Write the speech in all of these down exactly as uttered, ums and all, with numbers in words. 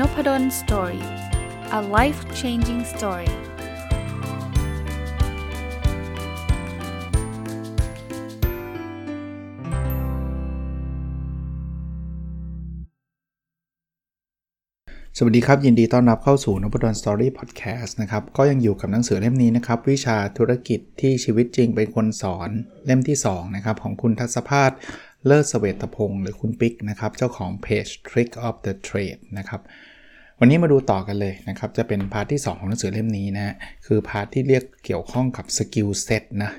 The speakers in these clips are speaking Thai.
Nopadon Story. A life-changing story.สวัสดีครับยินดีต้อนรับเข้าสู่ Nopadon Story Podcast นะครับก็ยังอยู่กับหนังสือเล่มนี้นะครับวิชาธุรกิจที่ชีวิตจริงเป็นคนสอนเล่มที่สองนะครับของคุณทัศภาสเลิศเสวตพงศ์หรือคุณปิ๊กนะครับเจ้าของเพจ Trick of the Trade นะครับวันนี้มาดูต่อกันเลยนะครับจะเป็นพาร์ทที่สองของหนังสือเล่มนี้นะคือพาร์ทที่เรียกเกี่ยวข้องกับสกิลเซ็ตนะ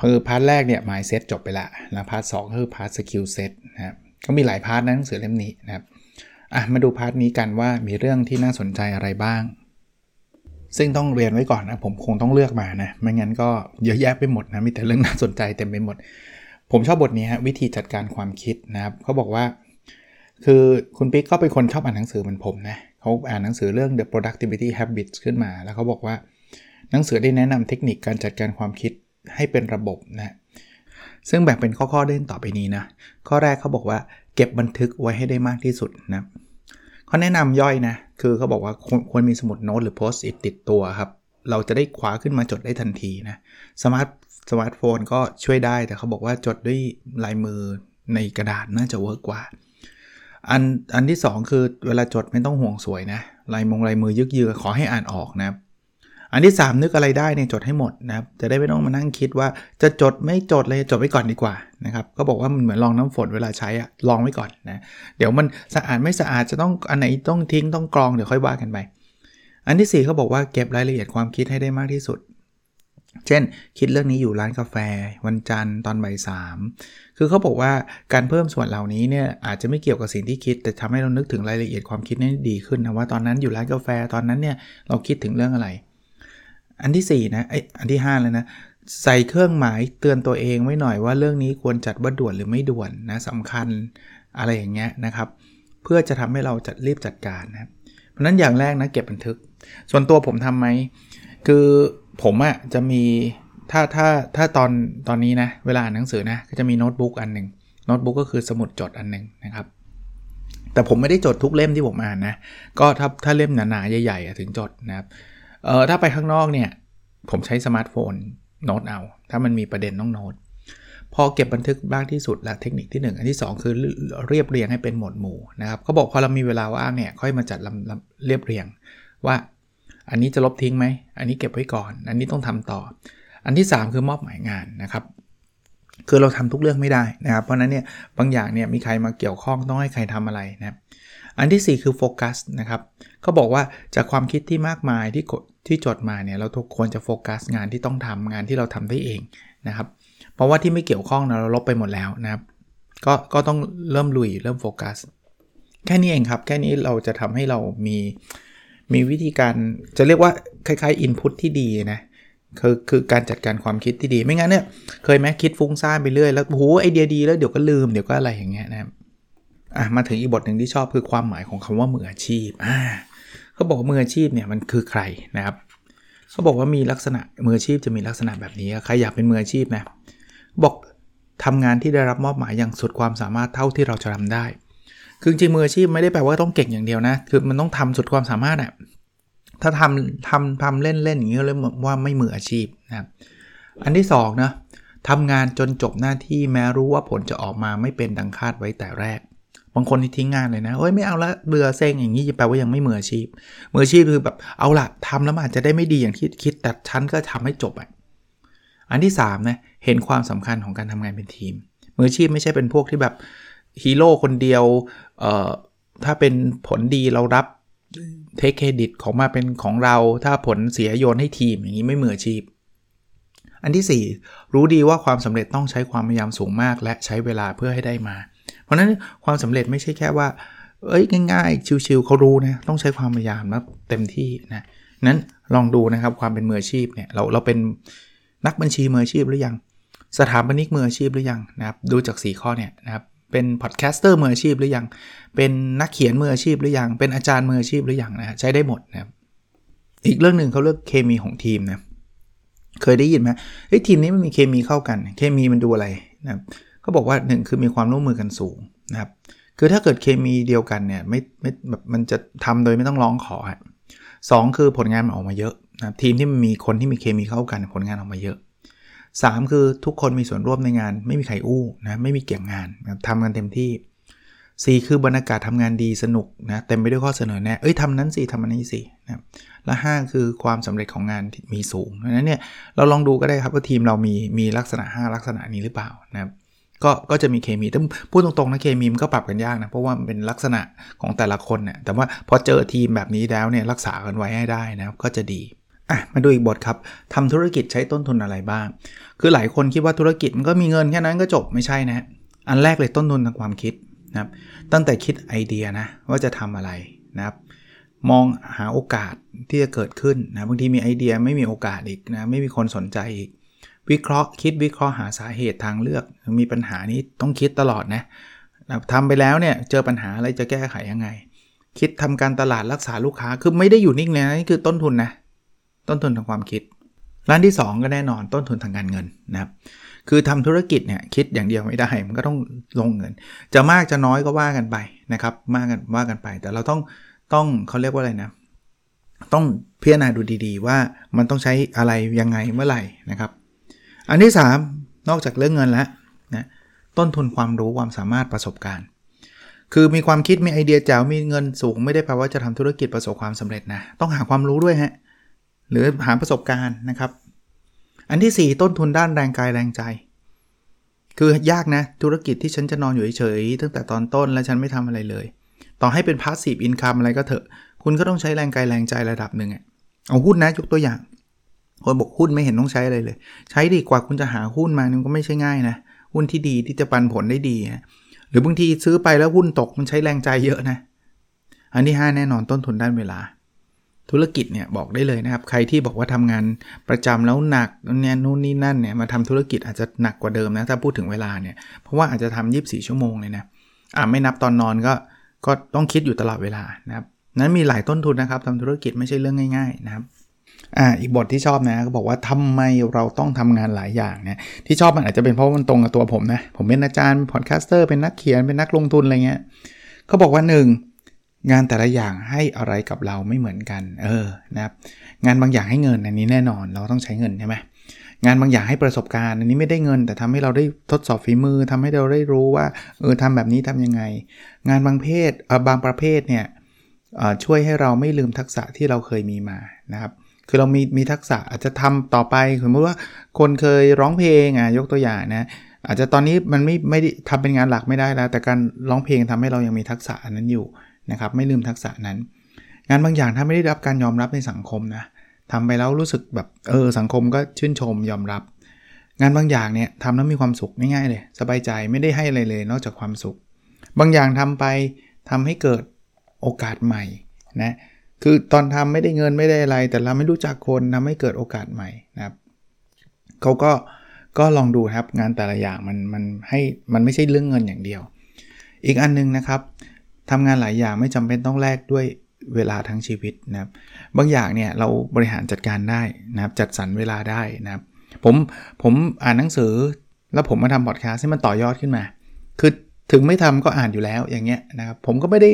คือพาร์ทแรกเนี่ย mindset จบไปละแล้วพาร์ทสองคือพาร์ทสกิลเซ็ตนะครับก็มีหลายพาร์ทในหนังสือเล่มนี้นะครับอ่ะมาดูพาร์ทนี้กันว่ามีเรื่องที่น่าสนใจอะไรบ้างซึ่งต้องเรียนไว้ก่อนนะผมคงต้องเลือกมานะไม่งั้นก็เยอะแยะไปหมดนะมีแต่เรื่องน่าสนใจเต็มไปหมดผมชอบบทนี้ฮะวิธีจัดการความคิดนะครับเขาบอกว่าคือคุณปิ๊กก็เป็นคนชอบอ่านหนังสือเหมือนผมนะเขาอ่านหนังสือเรื่อง The Productivity Habits ขึ้นมาแล้วเขาบอกว่าหนังสือได้แนะนำเทคนิคการจัดการความคิดให้เป็นระบบนะซึ่งแบ่งเป็นข้อๆเด่นต่อไปนี้นะข้อแรกเขาบอกว่าเก็บบันทึกไว้ให้ได้มากที่สุดนะเขาแนะนำย่อยนะคือเขาบอกว่าควรมีสมุดโน้ตหรือโพสต์อิทติดตัวครับเราจะได้คว้าขึ้นมาจดได้ทันทีนะสมาร์ทสมาร์ทโฟนก็ช่วยได้แต่เขาบอกว่าจดด้วยลายมือในกระดาษน่าจะเวิร์กกว่าอันอันที่สองคือเวลาจดไม่ต้องห่วงสวยนะลายมงลายมือยึกยือขอให้อ่านออกนะอันที่สามนึกอะไรได้เนี่ยจดให้หมดนะครับจะได้ไม่ต้องมานั่งคิดว่าจะจดไม่จดเลยจดไว้ก่อนดีกว่านะครับก็บอกว่ามันเหมือนลองน้ำฝนเวลาใช้อะลองไว้ก่อนนะเดี๋ยวมันสะอาดไม่สะอาดจะต้องอันไหนต้องทิ้งต้องกรองเดี๋ยวค่อยว่ากันไปอันที่สี่เขาบอกว่าเก็บรายละเอียดความคิดให้ได้มากที่สุดเช่นคิดเรื่องนี้อยู่ร้านกาแฟวันจันทร์ตอนบ่ายสามคือเขาบอกว่าการเพิ่มส่วนเหล่านี้เนี่ยอาจจะไม่เกี่ยวกับสิ่งที่คิดแต่ทำให้เรานึกถึงรายละเอียดความคิดนั้นดีขึ้นนะว่าตอนนั้นอยู่ร้านกาแฟตอนนั้นเนี่ยเราคิดถึงเรื่องอะไรอันที่สี่นะไออันที่ห้าแล้วนะใส่เครื่องหมายเตือนตัวเองไว้หน่อยว่าเรื่องนี้ควรจัดว่าด่วนหรือไม่ด่วนนะสำคัญอะไรอย่างเงี้ยนะครับเพื่อจะทำให้เราจัดรีบจัดการนะเพราะนั้นอย่างแรกนะเก็บบันทึกส่วนตัวผมทำไหมคือผมอะจะมีถ้าถ้าถ้าตอนตอนนี้นะเวลาอ่านหนังสือนะก็จะมีโน้ตบุ๊กอันหนึ่งโน้ตบุ๊กก็คือสมุดจดอันหนึ่งนะครับแต่ผมไม่ได้จดทุกเล่มที่ผมอ่านนะก็ถ้าถ้าเล่มหนาๆใหญ่ๆถึงจดนะครับเออถ้าไปข้างนอกเนี่ยผมใช้สมาร์ทโฟนโน้ตเอาถ้ามันมีประเด็นต้องโน้ตพอเก็บบันทึกบ้างที่สุดละเทคนิคที่หนึ่งอันที่สองคือเรียบเรียงให้เป็นหมวดหมู่นะครับเขาบอกพอเรามีเวลาว่างเนี่ยค่อยมาจัดเรียบเรียงว่าอันนี้จะลบทิ้งไหมอันนี้เก็บไว้ก่อนอันนี้ต้องทำต่ออันที่สามคือมอบหมายงานนะครับคือเราทำทุกเรื่องไม่ได้นะครับเพราะนั้นเนี่ยบางอย่างเนี่ยมีใครมาเกี่ยวข้องต้องให้ใครทำอะไรนะครับอันที่สี่คือโฟกัสนะครับเขาบอกว่าจากความคิดที่มากมายที่ที่จดมาเนี่ยเราทุกควรจะโฟกัสงานที่ต้องทำงานที่เราทำได้เองนะครับเพราะว่าที่ไม่เกี่ยวข้องนะเราลบไปหมดแล้วนะครับก็ก็ต้องเริ่มลุยเริ่มโฟกัสแค่นี้เองครับแค่นี้เราจะทำให้เรามีมีวิธีการจะเรียกว่าคล้ายๆ input ที่ดีนะคือคือการจัดการความคิดที่ดีไม่งั้นเนี่ยเคยไหมคิดฟุ้งซ่านไปเรื่อยแล้วโหไอเดียดีแล้วเดี๋ยวก็ลืมเดี๋ยวก็อะไรอย่างเงี้ยนะอ่ะมาถึงอีกบทหนึ่งที่ชอบคือความหมายของคำว่ามืออาชีพอ่าเขาบอกมืออาชีพเนี่ยมันคือใครนะครับเขาบอกว่ามีลักษณะมืออาชีพจะมีลักษณะแบบนี้ใครอยากเป็นมืออาชีพนะบอกทำงานที่ได้รับมอบหมายอย่างสุดความสามารถเท่าที่เราจะทำได้คือจริงมืออาชีพไม่ได้แปลว่าต้องเก่งอย่างเดียวนะคือมันต้องทำสุดความสามารถอ่ะถ้าทำทำทำเล่นเล่นอย่างนี้เรียกว่าไม่มืออาชีพนะครับอันที่สองนะทำงานจนจบหน้าที่แม้รู้ว่าผลจะออกมาไม่เป็นดังคาดไว้แต่แรกบางคนที่ทิ้งงานเลยนะเอ้ยไม่เอาละเบื่อเซ็งอย่างนี้จะแปลว่ายังไม่มืออาชีพมืออาชีพคือแบบเอาละทำแล้วอาจจะได้ไม่ดีอย่างที่คิดแต่ฉันก็ทำให้จบอ่ะอันที่สามนะเห็นความสำคัญของการทำงานเป็นทีมมืออาชีพไม่ใช่เป็นพวกที่แบบฮีโร่คนเดียวเอ่อถ้าเป็นผลดีเรารับเทคเครดิตของมาเป็นของเราถ้าผลเสียโยนให้ทีมอย่างนี้ไม่มืออาชีพอันที่สี่รู้ดีว่าความสำเร็จต้องใช้ความพยายามสูงมากและใช้เวลาเพื่อให้ได้มาเพราะนั้นความสำเร็จไม่ใช่แค่ว่าเอ้ยง่ายๆชิวๆเขารู้นะต้องใช้ความพยายามนะเต็มที่นะนั้นลองดูนะครับความเป็นมืออาชีพเนี่ยเราเราเป็นนักบัญชีมืออาชีพหรือยังสถาปนิกมืออาชีพหรือยังนะครับดูจากสี่ข้อเนี่ยนะครับเป็นพอดแคสเตอร์มืออาชีพหรือยังเป็นนักเขียนมืออาชีพหรือยังเป็นอาจารย์มืออาชีพหรือยังนะใช้ได้หมดนะอีกเรื่องหนึ่งเขาเลือกเคมีของทีมนะเคยได้ยินไหมเฮ้ยทีมนี้มันมีเคมีเข้ากันเคมีมันดูอะไรนะเขาบอกว่าหนึ่งคือมีความร่วมมือกันสูงนะครับ คือถ้าเกิดเคมีเดียวกันเนี่ยไม่ไม่แบบมันจะทำโดยไม่ต้องร้องขอฮะสองคือผลงานมันออกมาเยอะนะทีมที่มันมีคนที่มีเคมีเข้ากันผลงานออกมาเยอะสามคือทุกคนมีส่วนร่วมในงานไม่มีใครอู้นะไม่มีเกี่ยงงานนะทำกันเต็มที่สี่คือบรรยากาศทำงานดีสนุกนะเต็มไปด้วยข้อเสนอแนะเอ้ยทำนั้นสิทำอันนี้สินะและห้าคือความสำเร็จของงานมีสูงดังนั้นเนี่ยเราลองดูก็ได้ครับว่าทีมเรามีมีลักษณะห้าลักษณะนี้หรือเปล่านะก็ก็จะมีเคมีแต่พูดตรงๆนะเคมีมันก็ปรับกันยากนะเพราะว่ามันเป็นลักษณะของแต่ละคนเนี่ยแต่ว่าพอเจอทีมแบบนี้แล้วเนี่ยรักษากันไว้ให้ได้นะก็จะดีอ่ะมาดูอีกบทครับทำธุรกิจใช้ต้นทุนอะไรบ้างคือหลายคนคิดว่าธุรกิจมันก็มีเงินแค่นั้นก็จบไม่ใช่นะอันแรกเลยต้นทุนทางความคิดนะครับตั้งแต่คิดไอเดียนะว่าจะทำอะไรนะครับมองหาโอกาสที่จะเกิดขึ้นนะบางทีมีไอเดียไม่มีโอกาสอีกนะไม่มีคนสนใจอีกวิเคราะห์คิดวิเคราะห์หาสาเหตุทางเลือกมีปัญหานี้ต้องคิดตลอดนะทำไปแล้วเนี่ยเจอปัญหาอะไรจะแก้ไขยังไงคิดทำการตลาดรักษาลูกค้าคือไม่ได้อยู่นิ่งเลยนะนี่คือต้นทุนนะต้นทุนทางความคิดร้านที่สองก็แน่นอนต้นทุนทางการเงินนะครับคือทำธุรกิจเนี่ยคิดอย่างเดียวไม่ได้มันก็ต้องลงเงินจะมากจะน้อยก็ว่ากันไปนะครับมากกันว่ากันไปแต่เราต้องต้องเขาเรียกว่าอะไรนะต้องพิจารณาดูดีๆว่ามันต้องใช้อะไรยังไงเมื่อไหร่นะครับอันที่สามนอกจากเรื่องเงินแล้วนะต้นทุนความรู้ความสามารถประสบการณ์คือมีความคิดมีไอเดียแจ๋วมีเงินสูงไม่ได้แปลว่าจะทำธุรกิจประสบความสำเร็จนะต้องหาความรู้ด้วยฮะหรือหาประสบการณ์นะครับอันที่สี่ต้นทุนด้านแรงกายแรงใจคือยากนะธุรกิจที่ฉันจะนอนอยู่เฉยๆตั้งแต่ตอนต้นและฉันไม่ทำอะไรเลยต่อให้เป็น passive income อะไรก็เถอะคุณก็ต้องใช้แรงกายแรงใจระดับหนึ่งเอาหุ้นนะยกตัวอย่างคนบอกหุ้นไม่เห็นต้องใช้อะไรเลยใช้ดีกว่าคุณจะหาหุ้นมามันก็ไม่ใช่ง่ายนะหุ้นที่ดีที่จะปันผลได้ดีนะหรือบางทีซื้อไปแล้วหุ้นตกมันใช้แรงใจเยอะนะอันที่ห้าแน่นอนต้นทุนด้านเวลาธุรกิจเนี่ยบอกได้เลยนะครับใครที่บอกว่าทำงานประจำแล้วหนักเนี่ยนู่นนี่นั่นเนี่ยมาทำธุรกิจอาจจะหนักกว่าเดิมนะถ้าพูดถึงเวลาเนี่ยเพราะว่าอาจจะทำยี่สิบสี่ชั่วโมงเลยนะอ่ะไม่นับตอนนอนก็ก็ต้องคิดอยู่ตลอดเวลานะครับนั้นมีหลายต้นทุนนะครับทำธุรกิจไม่ใช่เรื่องง่ายๆนะครับอ่ะอีกบทที่ชอบนะก็บอกว่าทำไมเราต้องทำงานหลายอย่างนะที่ชอบมันอาจจะเป็นเพราะมันตรงกับตัวผมนะผมเป็นอาจารย์เป็นพอดแคสเตอร์เป็นนักเขียนเป็นนักลงทุนอะไรเงี้ยเขาบอกว่าหนึ่งงานแต่ละอย่างให้อะไรกับเราไม่เหมือนกันเออนะครับงานบางอย่างให้เงินอันนี้แน่นอนเราต้องใช้เงินใช่ไหมงานบางอย่างให้ประสบการณ์อันนี้ไม่ได้เงินแต่ทำให้เราได้ทดสอบฝีมือทำให้เราได้รู้ว่าเออทำแบบนี้ทำยังไงงานบางเพศเออบางประเภทเนี่ยเออช่วยให้เราไม่ลืมทักษะที่เราเคยมีมานะครับคือเรามีมีทักษะอาจจะทำต่อไปสมมติว่าคนเคยร้องเพลงอ่ะยกตัวอย่างนะอาจจะตอนนี้มันไม่ไม่ได้ทำเป็นงานหลักไม่ได้แล้วแต่การร้องเพลงทำให้เรายังมีทักษะอันนั้นอยู่นะครับไม่ลืมทักษะนั้นงานบางอย่างถ้าไม่ได้รับการยอมรับในสังคมนะทำไปแล้วรู้สึกแบบเออสังคมก็ชื่นชมยอมรับงานบางอย่างเนี่ยทำแล้วมีความสุขง่ายๆเลยสบายใจไม่ได้ให้อะไรเลยนอกจากความสุขบางอย่างทำไปทำให้เกิดโอกาสใหม่นะคือตอนทำไม่ได้เงินไม่ได้อะไรแต่เราไม่รู้จักคนทำให้เกิดโอกาสใหม่นะครับเขาก็ก็ลองดูครับงานแต่ละอย่างมันมันให้มันไม่ใช่เรื่องเงินอย่างเดียวอีกอันนึงนะครับทำงานหลายอย่างไม่จำเป็นต้องแลกด้วยเวลาทั้งชีวิตนะครับบางอย่างเนี่ยเราบริหารจัดการได้นะครับจัดสรรเวลาได้นะครับผมผมอ่านหนังสือแล้วผมมาทำพอดแคสต์ให้มันต่อยอดขึ้นมาคือถึงไม่ทำก็อ่านอยู่แล้วอย่างเงี้ยนะครับผมก็ไม่ได้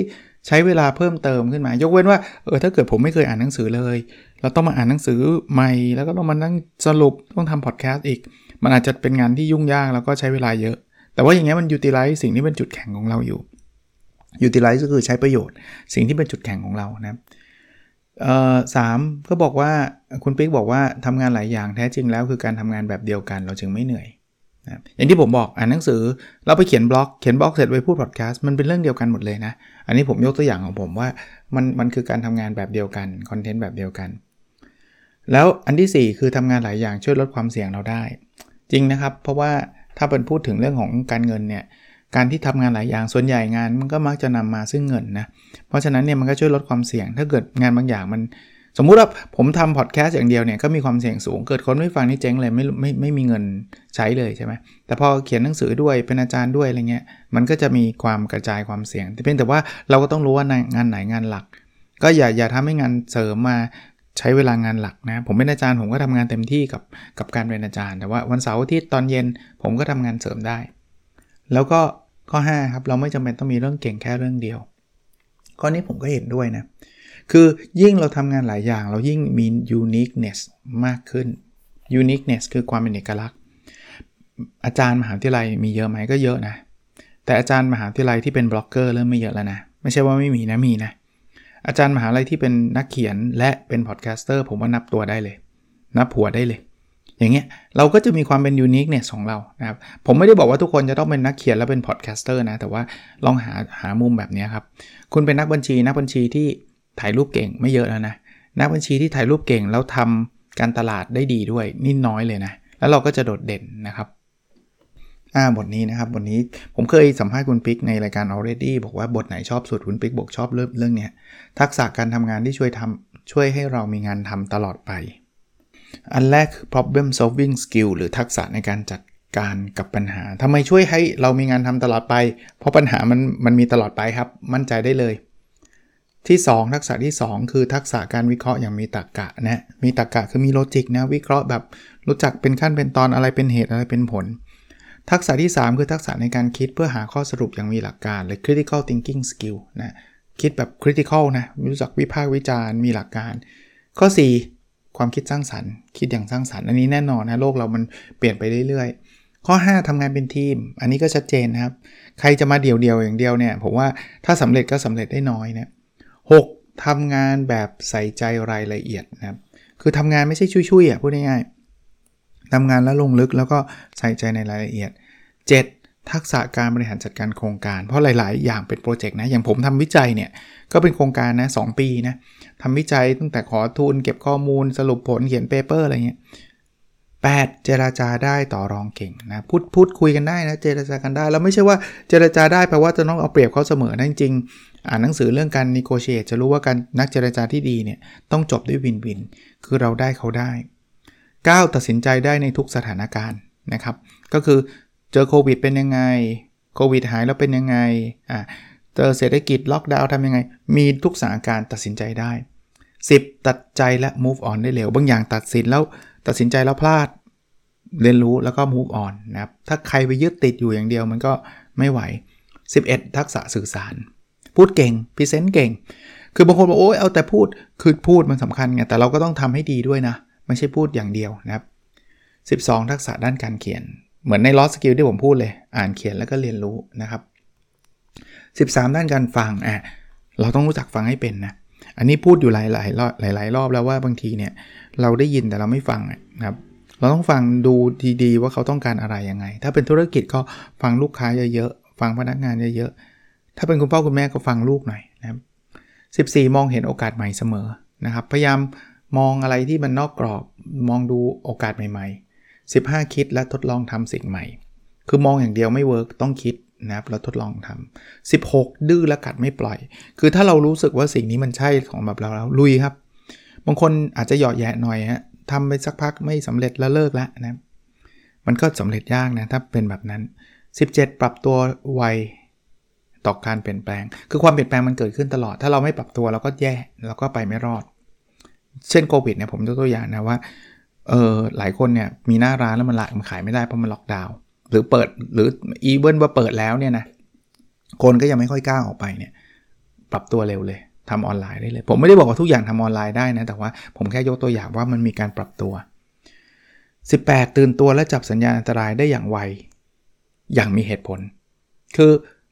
ใช้เวลาเพิ่มเติมขึ้นมายกเว้นว่าเออถ้าเกิดผมไม่เคยอ่านหนังสือเลยเราต้องมาอ่านหนังสือใหม่แล้วก็ต้องมานั่งสรุปต้องทำพอดแคสต์อีกมันอาจจะเป็นงานที่ยุ่งยากแล้วก็ใช้เวลาเยอะแต่ว่าอย่างเงี้ยมันยูทิไลซ์สิ่งที่เป็นจุดแข็งของเราอยู่utilize ก็คือใช้ประโยชน์สิ่งที่เป็นจุดแข็งของเรานะเอ่อสามก็บอกว่าคุณปิ๊กบอกว่าทำงานหลายอย่างแท้จริงแล้วคือการทำงานแบบเดียวกันเราจึงไม่เหนื่อยนะอย่างที่ผมบอกอ่านหนังสือเราไปเขียนบล็อกเขียนบล็อกเสร็จไปพูดพอดแคสต์มันเป็นเรื่องเดียวกันหมดเลยนะอันนี้ผมยกตัวอย่างของผมว่ามันมันคือการทำงานแบบเดียวกันคอนเทนต์แบบเดียวกันแล้วอันที่สี่คือทำงานหลายอย่างช่วยลดความเสี่ยงเราได้จริงนะครับเพราะว่าถ้าเป็นพูดถึงเรื่องของการเงินเนี่ยการที่ทำงานหลายอย่างส่วนใหญ่งานมันก็มักจะนำมาซึ่งเงินนะเพราะฉะนั้นเนี่ยมันก็ช่วยลดความเสี่ยงถ้าเกิดงานบางอย่างมันสมมุติว่าผมทำพอดแคสต์อย่างเดียวเนี่ยก็มีความเสี่ยงสูงเกิดคนไม่ฟังนี่เจ๊งเลยไม่ไม่ไม่มีเงินใช้เลยใช่ไหมแต่พอเขียนหนังสือด้วยเป็นอาจารย์ด้วยอะไรเงี้ยมันก็จะมีความกระจายความเสี่ยงเพียงแต่ว่าเราก็ต้องรู้ว่างานไหนงานหลักก็อย่าอย่าทำให้งานเสริมมาใช้เวลางานหลักนะผมเป็นอาจารย์ผมก็ทำงานเต็มที่กับกับการเป็นอาจารย์แต่ว่าวันเสาร์อาทิตย์ตอนเย็นผมก็ทำงานเสริมได้แล้วก็ ข้อห้าครับเราไม่จำเป็นต้องมีเรื่องเก่งแค่เรื่องเดียวข้อนี้ผมก็เห็นด้วยนะคือยิ่งเราทำงานหลายอย่างเรายิ่งมี uniqueness มากขึ้น uniqueness คือความเป็นเอกลักษณ์อาจารย์มหาวิทยาลัยมีเยอะไหมก็เยอะนะแต่อาจารย์มหาวิทยาลัยที่เป็นบล็อกเกอร์เริ่มไม่เยอะแล้วนะไม่ใช่ว่าไม่มีนะมีนะอาจารย์มหาวิทยาลัยที่เป็นนักเขียนและเป็นพอดแคสเตอร์ผมว่านับตัวได้เลยนับหัวได้เลยอย่างเงี้ยเราก็จะมีความเป็นยูนิคเนี่ยของเรานะครับผมไม่ได้บอกว่าทุกคนจะต้องเป็นนักเขียนและเป็นพอดแคสเตอร์นะแต่ว่าลองหาหามุมแบบนี้ครับคุณเป็นนักบัญชีนักบัญชีที่ถ่ายรูปเก่งไม่เยอะแล้วนะนักบัญชีที่ถ่ายรูปเก่งแล้วทำการตลาดได้ดีด้วยนี่น้อยเลยนะแล้วเราก็จะโดดเด่นนะครับอ่าบทนี้นะครับบทนี้ผมเคยสัมภาษณ์คุณปิ๊กในรายการ Already บอกว่าบทไหนชอบสุดคุณปิ๊กบอกชอบเรื่องเรื่องเนี้ยทักษะการทำงานที่ช่วยทำช่วยให้เรามีงานทำตลอดไปอันแรกคือ problem solving skill หรือทักษะในการจัดการกับปัญหาทำไมช่วยให้เรามีงานทำตลอดไปเพราะปัญหามันมันมีตลอดไปครับมั่นใจได้เลยที่สองทักษะที่สองคือทักษะการวิเคราะห์อย่างมีตรรกะนะมีตรรกะคือมีโลจิกนะวิเคราะห์แบบรู้จักเป็นขั้นเป็นตอนอะไรเป็นเหตุอะไรเป็นผลทักษะที่สามคือทักษะในการคิดเพื่อหาข้อสรุปอย่างมีหลักการหรือ critical thinking skill นะคิดแบบ critical นะรู้จักวิพากษ์วิจารณ์มีหลักการข้อสี่ความคิดสร้างสรรค์คิดอย่างสร้างสรรค์อันนี้แน่นอนนะโลกเรามันเปลี่ยนไปเรื่อยๆข้อห้าทำงานเป็นทีมอันนี้ก็ชัดเจนนะครับใครจะมาเดี่ยวๆอย่างเดียวเนี่ยผมว่าถ้าสำเร็จก็สำเร็จได้น้อยนะหกทำงานแบบใส่ใจรายละเอียดนะครับคือทำงานไม่ใช่ชุยๆอ่ะพูดง่ายๆทำงานแล้วลงลึกแล้วก็ใส่ใจในรายละเอียดเจ็ดทักษะการบริหารจัดการโครงการเพราะหลายๆอย่างเป็นโปรเจกต์นะอย่างผมทำวิจัยเนี่ยก็เป็นโครงการนะสองปีนะทำวิจัยตั้งแต่ขอทุนเก็บข้อมูลสรุปผลเขียนเปเปอร์อะไรเงี้ยแปดเจรจาได้ต่อรองเก่งนะพูดพูดคุยกันได้นะเจรจากันได้แล้วไม่ใช่ว่าเจรจาได้แปลว่าจะต้องเอาเปรียบเขาเสมอนะจริงๆอ่านหนังสือเรื่องการ negotiate จะรู้ว่าการนักเจรจาที่ดีเนี่ยต้องจบด้วย win-win คือเราได้เขาได้เก้าตัดสินใจได้ในทุกสถานการณ์นะครับก็คือเจอโควิดเป็นยังไงโควิดหายแล้วเป็นยังไงอ่าเจอเศรษฐกิจล็อกดาวน์ทำยังไงมีทุกสถานการณ์ตัดสินใจได้สิบตัดใจและ move on ได้เร็วบางอย่างตัดสินแล้วตัดสินใจแล้วพลาดเรียนรู้แล้วก็ move on นะครับถ้าใครไปยึดติดอยู่อย่างเดียวมันก็ไม่ไหวสิบเอ็ดทักษะสื่อสารพูดเก่งพรีเซนต์เก่งคือบางคนบอกโอ๊ยเอาแต่พูดคือพูดมันสำคัญไงแต่เราก็ต้องทำให้ดีด้วยนะไม่ใช่พูดอย่างเดียวนะครับสิบสองทักษะด้านการเขียนเหมือนใน Lost Skill ที่ผมพูดเลยอ่านเขียนแล้วก็เรียนรู้นะครับสิบสามด้านการฟังอ่ะเราต้องรู้จักฟังให้เป็นนะอันนี้พูดอยู่หลายๆรอบหลายๆรอบแล้วว่าบางทีเนี่ยเราได้ยินแต่เราไม่ฟังนะครับเราต้องฟังดูดีๆว่าเขาต้องการอะไรยังไงถ้าเป็นธุรกิจก็ฟังลูกค้าเยอะๆฟังพนักงานเยอะๆถ้าเป็นคุณพ่อคุณแม่ก็ฟังลูกหน่อยนะครับสิบสี่มองเห็นโอกาสใหม่เสมอนะครับพยายามมองอะไรที่มันนอกกรอบมองดูโอกาสใหม่ๆสิบห้าคิดและทดลองทำสิ่งใหม่คือมองอย่างเดียวไม่เวิร์กต้องคิดนะครับแล้วทดลองทำสิบหกดื้อและกัดไม่ปล่อยคือถ้าเรารู้สึกว่าสิ่งนี้มันใช่ของแบบเราแล้วลุยครับบางคนอาจจะหยอดแยะหน่อยฮะทำไปสักพักไม่สำเร็จแล้วเลิกละนะมันก็สำเร็จยากนะถ้าเป็นแบบนั้นสิบเจ็ดปรับตัวไวต่อการเปลี่ยนแปลงคือความเปลี่ยนแปลงมันเกิดขึ้นตลอดถ้าเราไม่ปรับตัวเราก็แย่เราก็ไปไม่รอดเช่นโควิดเนี่ยผมยกตัวอย่างนะว่าเออหลายคนเนี่ยมีหน้าร้านแล้วมันละมันขายไม่ได้เพราะมันล็อกดาวน์หรือเปิดหรืออีเวนต์ว่าเปิดแล้วเนี่ยนะคนก็ยังไม่ค่อยกล้าออกไปเนี่ยปรับตัวเร็วเลยทำออนไลน์ได้เลยผมไม่ได้บอกว่าทุกอย่างทำออนไลน์ได้นะแต่ว่าผมแค่ยกตัวอย่างว่ามันมีการปรับตัวสิบแปดตื่นตัวและจับสัญญาณอันตรายได้อย่างไวอย่างมีเหตุผลคือ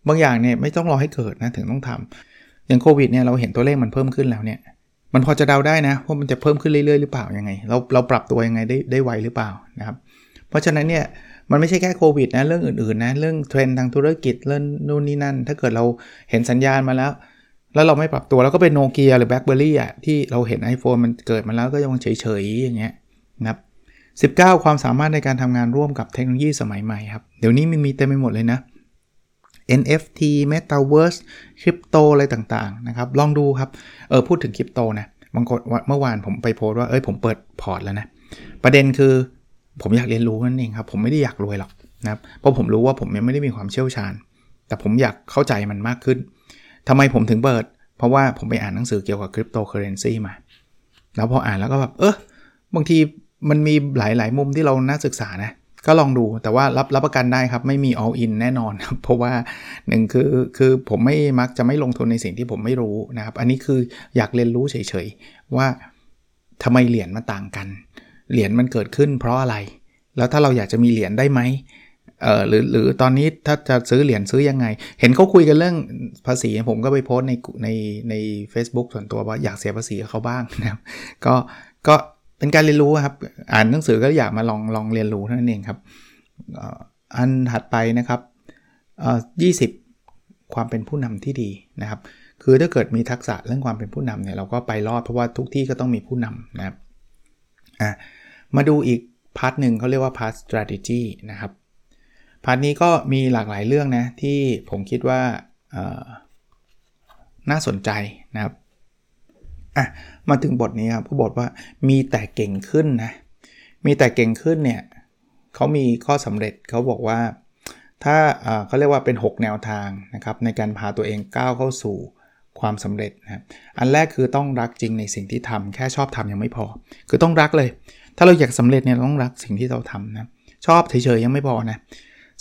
บางอย่างเนี่ยไม่ต้องรอให้เกิดนะถึงต้องทำอย่างโควิดเนี่ยเราเห็นตัวเลขมันเพิ่มขึ้นแล้วเนี่ยมันพอจะเดาได้นะว่ามันจะเพิ่มขึ้นเรื่อยๆหรือเปล่ายังไงเราเราปรับตัวยังไงได้ได้ไวหรือเปล่านะครับเพราะฉะนั้นเนี่ยมันไม่ใช่แค่โควิดนะเรื่องอื่นๆนะเรื่องเทรนด์ทางธุรกิจเรื่องนู่นนี่นั่นถ้าเกิดเราเห็นสัญญาณมาแล้วแล้วเราไม่ปรับตัวแล้วก็เป็นโนเกียหรือแบล็คเบอร์รี่อ่ะที่เราเห็น iPhone มันเกิดมาแล้วก็ยังเฉยๆอย่างเงี้ยนะครับสิบเก้าความสามารถในการทำงานร่วมกับเทคโนโลยีสมัยใหม่ครับเดี๋ยวนี้มันมีเต็มไปหมดเลยนะ เอ็น เอฟ ที MetaVerse คริปโตอะไรต่างๆนะครับลองดูครับเออพูดถึงคริปโตนะบางคนเมื่อวานผมไปโพสว่าเอ้ยผมเปิดพอร์ตแล้วนะประเด็นคือผมอยากเรียนรู้นั่นเองครับผมไม่ได้อยากรวยหรอกนะครับเพราะผมรู้ว่าผมยังไม่ได้มีความเชี่ยวชาญแต่ผมอยากเข้าใจมันมากขึ้นทำไมผมถึงเปิดเพราะว่าผมไปอ่านหนังสือเกี่ยวกับคริปโตเคอเรนซีมาแล้วพออ่านแล้วก็แบบเออบางทีมันมีหลายๆมุมที่เราน่าศึกษานะ ก็ลองดูแต่ว่ารับรับประกันได้ครับไม่มี all in แน่นอนครับเพราะว่าหนึ่งคือคือผมไม่มักจะไม่ลงทุนในสิ่งที่ผมไม่รู้นะครับอันนี้คืออยากเรียนรู้เฉยๆว่าทำไมเหรียญมันต่างกันเหรียญมันเกิดขึ้นเพราะอะไรแล้วถ้าเราอยากจะมีเหรียญได้ไหมเออหรือหรือตอนนี้ถ้าจะซื้อเหรียญซื้อยังไงเห็นเขาคุยกันเรื่องภาษีผมก็ไปโพสในในใน Facebook ส่วนตัวว่าอยากเสียภาษีกับเขาบ้างนะครับก็ก็เป็นการเรียนรู้ครับอ่านหนังสือก็อยากมาลองลองเรียนรู้นั่นเองครับอันถัดไปนะครับเอ่อยี่สิบความเป็นผู้นำที่ดีนะครับคือถ้าเกิดมีทักษะเรื่องความเป็นผู้นำเนี่ยเราก็ไปรอดเพราะว่าทุกที่ก็ต้องมีผู้นำนะครับอ่ะมาดูอีกพาร์ทหนึ่งเขาเรียกว่าพาร์ท strategy นะครับพาร์ทนี้ก็มีหลากหลายเรื่องนะที่ผมคิดว่าน่าสนใจนะครับอ่ะมาถึงบทนี้ครับเขาบอกว่ามีแต่เก่งขึ้นนะมีแต่เก่งขึ้นเนี่ยเขามีข้อสำเร็จเขาบอกว่าถ้าเขาเรียกว่าเป็นหกแนวทางนะครับในการพาตัวเองก้าวเข้าสู่ความสำเร็จนะอันแรกคือต้องรักจริงในสิ่งที่ทำแค่ชอบทำยังไม่พอคือต้องรักเลยถ้าเราอยากสำเร็จเนี่ยต้องรักสิ่งที่เราทำนะชอบเฉยๆยังไม่พอนะ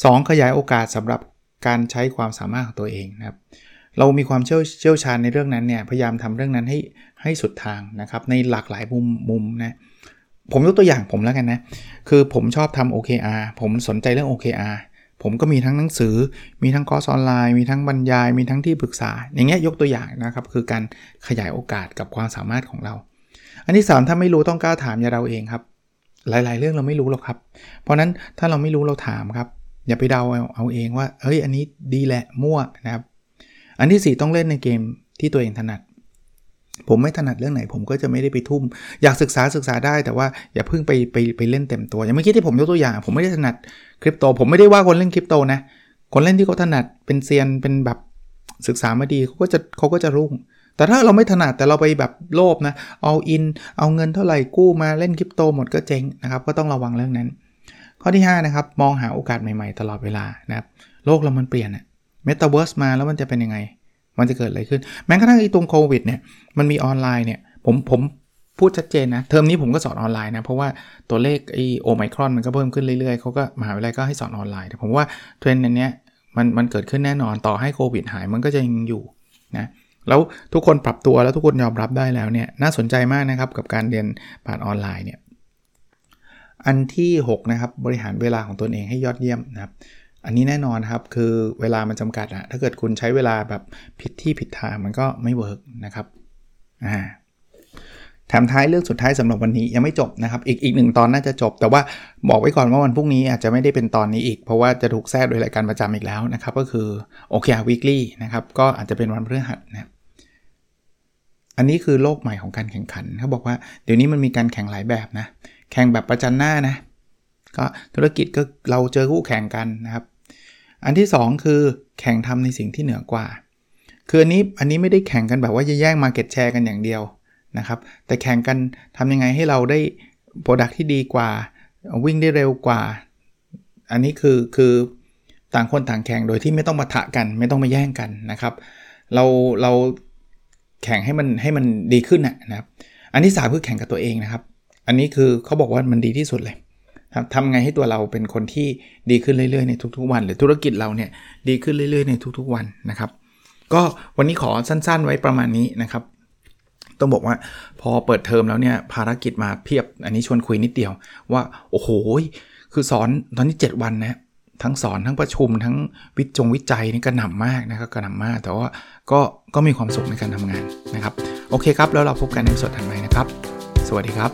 สองขยายโอกาสสำหรับการใช้ความสามารถของตัวเองนะครับเรามีความเชี่ยวชาญในเรื่องนั้นเนี่ยพยายามทำเรื่องนั้นให้ให้สุดทางนะครับในหลากหลายมุมมุมนะผมยกตัวอย่างผมแล้วกันนะคือผมชอบทำ โอ เค อาร์ ผมสนใจเรื่อง โอ เค อาร์ ผมก็มีทั้งหนังสือมีทั้งคอร์สออนไลน์มีทั้งบรรยายมีทั้งที่ปรึกษาอย่างเงี้ยยกตัวอย่างนะครับคือการขยายโอกาสกับความสามารถของเราอันที่สามถ้าไม่รู้ต้องกล้าถามอย่าเราเองครับหลายๆเรื่องเราไม่รู้หรอกครับเพราะนั้นถ้าเราไม่รู้เราถามครับอย่าไปเดาเอาเอาเองว่าเฮ้ยอันนี้ดีแหละมั่วนะครับอันที่สี่ต้องเล่นในเกมที่ตัวเองถนัดผมไม่ถนัดเรื่องไหนผมก็จะไม่ได้ไปทุ่มอยากศึกษาศึกษาได้แต่ว่าอย่าเพิ่งไปไปไปเล่นเต็มตัวอย่างเมื่อกี้ที่ผมยกตัวอย่างผมไม่ได้ถนัดคริปโตผมไม่ได้ว่าคนเล่นคริปโตนะคนเล่นที่เขาถนัดเป็นเซียนเป็นแบบศึกษามาดีเขาก็จะเขาก็จะรุ่งแต่ถ้าเราไม่ถนัดแต่เราไปแบบโลภนะเอาอินเอาเงินเท่าไหร่กู้มาเล่นคริปโตหมดก็เจ๊งนะครับก็ต้องระวังเรื่องนั้นข้อที่ห้านะครับมองหาโอกาสใหม่ๆตลอดเวลานะครับโลกเรามันเปลี่ยนอะ MetaVerse มาแล้วมันจะเป็นยังไงมันจะเกิดอะไรขึ้นแม้กระทั่งไอ้ตรงโควิดเนี่ยมันมีออนไลน์เนี่ยผมผมพูดชัดเจนนะเทอมนี้ผมก็สอนออนไลน์นะเพราะว่าตัวเลขไอ้โอไมครอนมันก็เพิ่มขึ้นเรื่อยๆเขาก็มหาวิทยาลัยก็ให้สอนออนไลน์แต่ผมว่าเทรนด์อันเนี้ยมันมันเกิดขึ้นแน่นอนต่อให้โควิดหายมันก็จะยังอยู่นะแล้วทุกคนปรับตัวแล้วทุกคนยอมรับได้แล้วเนี่ยน่าสนใจมากนะครับกับการเรียนผ่านออนไลน์เนี่ยอันที่หกนะครับบริหารเวลาของตนเองให้ยอดเยี่ยมนะครับอันนี้แน่นอนครับคือเวลามันจำกัดอะถ้าเกิดคุณใช้เวลาแบบผิดที่ผิดทางมันก็ไม่เวิร์กนะครับอ่าแถมท้ายเรื่องสุดท้ายสำหรับวันนี้ยังไม่จบนะครับอีกอีกหนึ่งตอนน่าจะจบแต่ว่าบอกไว้ก่อนว่าวันพรุ่งนี้อาจจะไม่ได้เป็นตอนนี้อีกเพราะว่าจะถูกแทรกโดยรายการประจำอีกแล้วนะครับก็คือ โอ เค อาร์ Weekly นะครับก็อาจจะเป็นวันพฤหัสนะอันนี้คือโลกใหม่ของการแข่งขันเขาบอกว่าเดี๋ยวนี้มันมีการแข่งหลายแบบนะแข่งแบบประจันหน้านะก็ธุรกิจก็เราเจอคู่แข่งกันนะครับอันที่สองคือแข่งทำในสิ่งที่เหนือกว่าคืออันนี้อันนี้ไม่ได้แข่งกันแบบว่าจะแย่ง market share กันอย่างเดียวนะครับแต่แข่งกันทำยังไงให้เราได้ product ที่ดีกว่าวิ่งได้เร็วกว่าอันนี้คือคือต่างคนต่างแข่งโดยที่ไม่ต้องปะทะกันไม่ต้องมาแย่งกันนะครับเราเราแข่งให้มันให้มันดีขึ้นนะครับอันที่สามคือแข่งกับตัวเองนะครับอันนี้คือเขาบอกว่ามันดีที่สุดเลยทำไงให้ตัวเราเป็นคนที่ดีขึ้นเรื่อยๆในทุกๆวันหรือธุรกิจเราเนี่ยดีขึ้นเรื่อยๆในทุกๆวันนะครับก็วันนี้ขอสั้นๆไว้ประมาณนี้นะครับต้องบอกว่าพอเปิดเทอมแล้วเนี่ยภารกิจมาเพียบอันนี้ชวนคุยนิดเดียวว่าโอ้โหคือสอนตอนนี้เจ็ดวันนะทั้งสอนทั้งประชุมทั้งวิจงวิจัยนี่กระหน่ำมากนะครับกระหน่ำมากแต่ว่าก็ก็มีความสุขในการทำงานนะครับโอเคครับแล้วเราพบกันในสดถัดไปนะครับสวัสดีครับ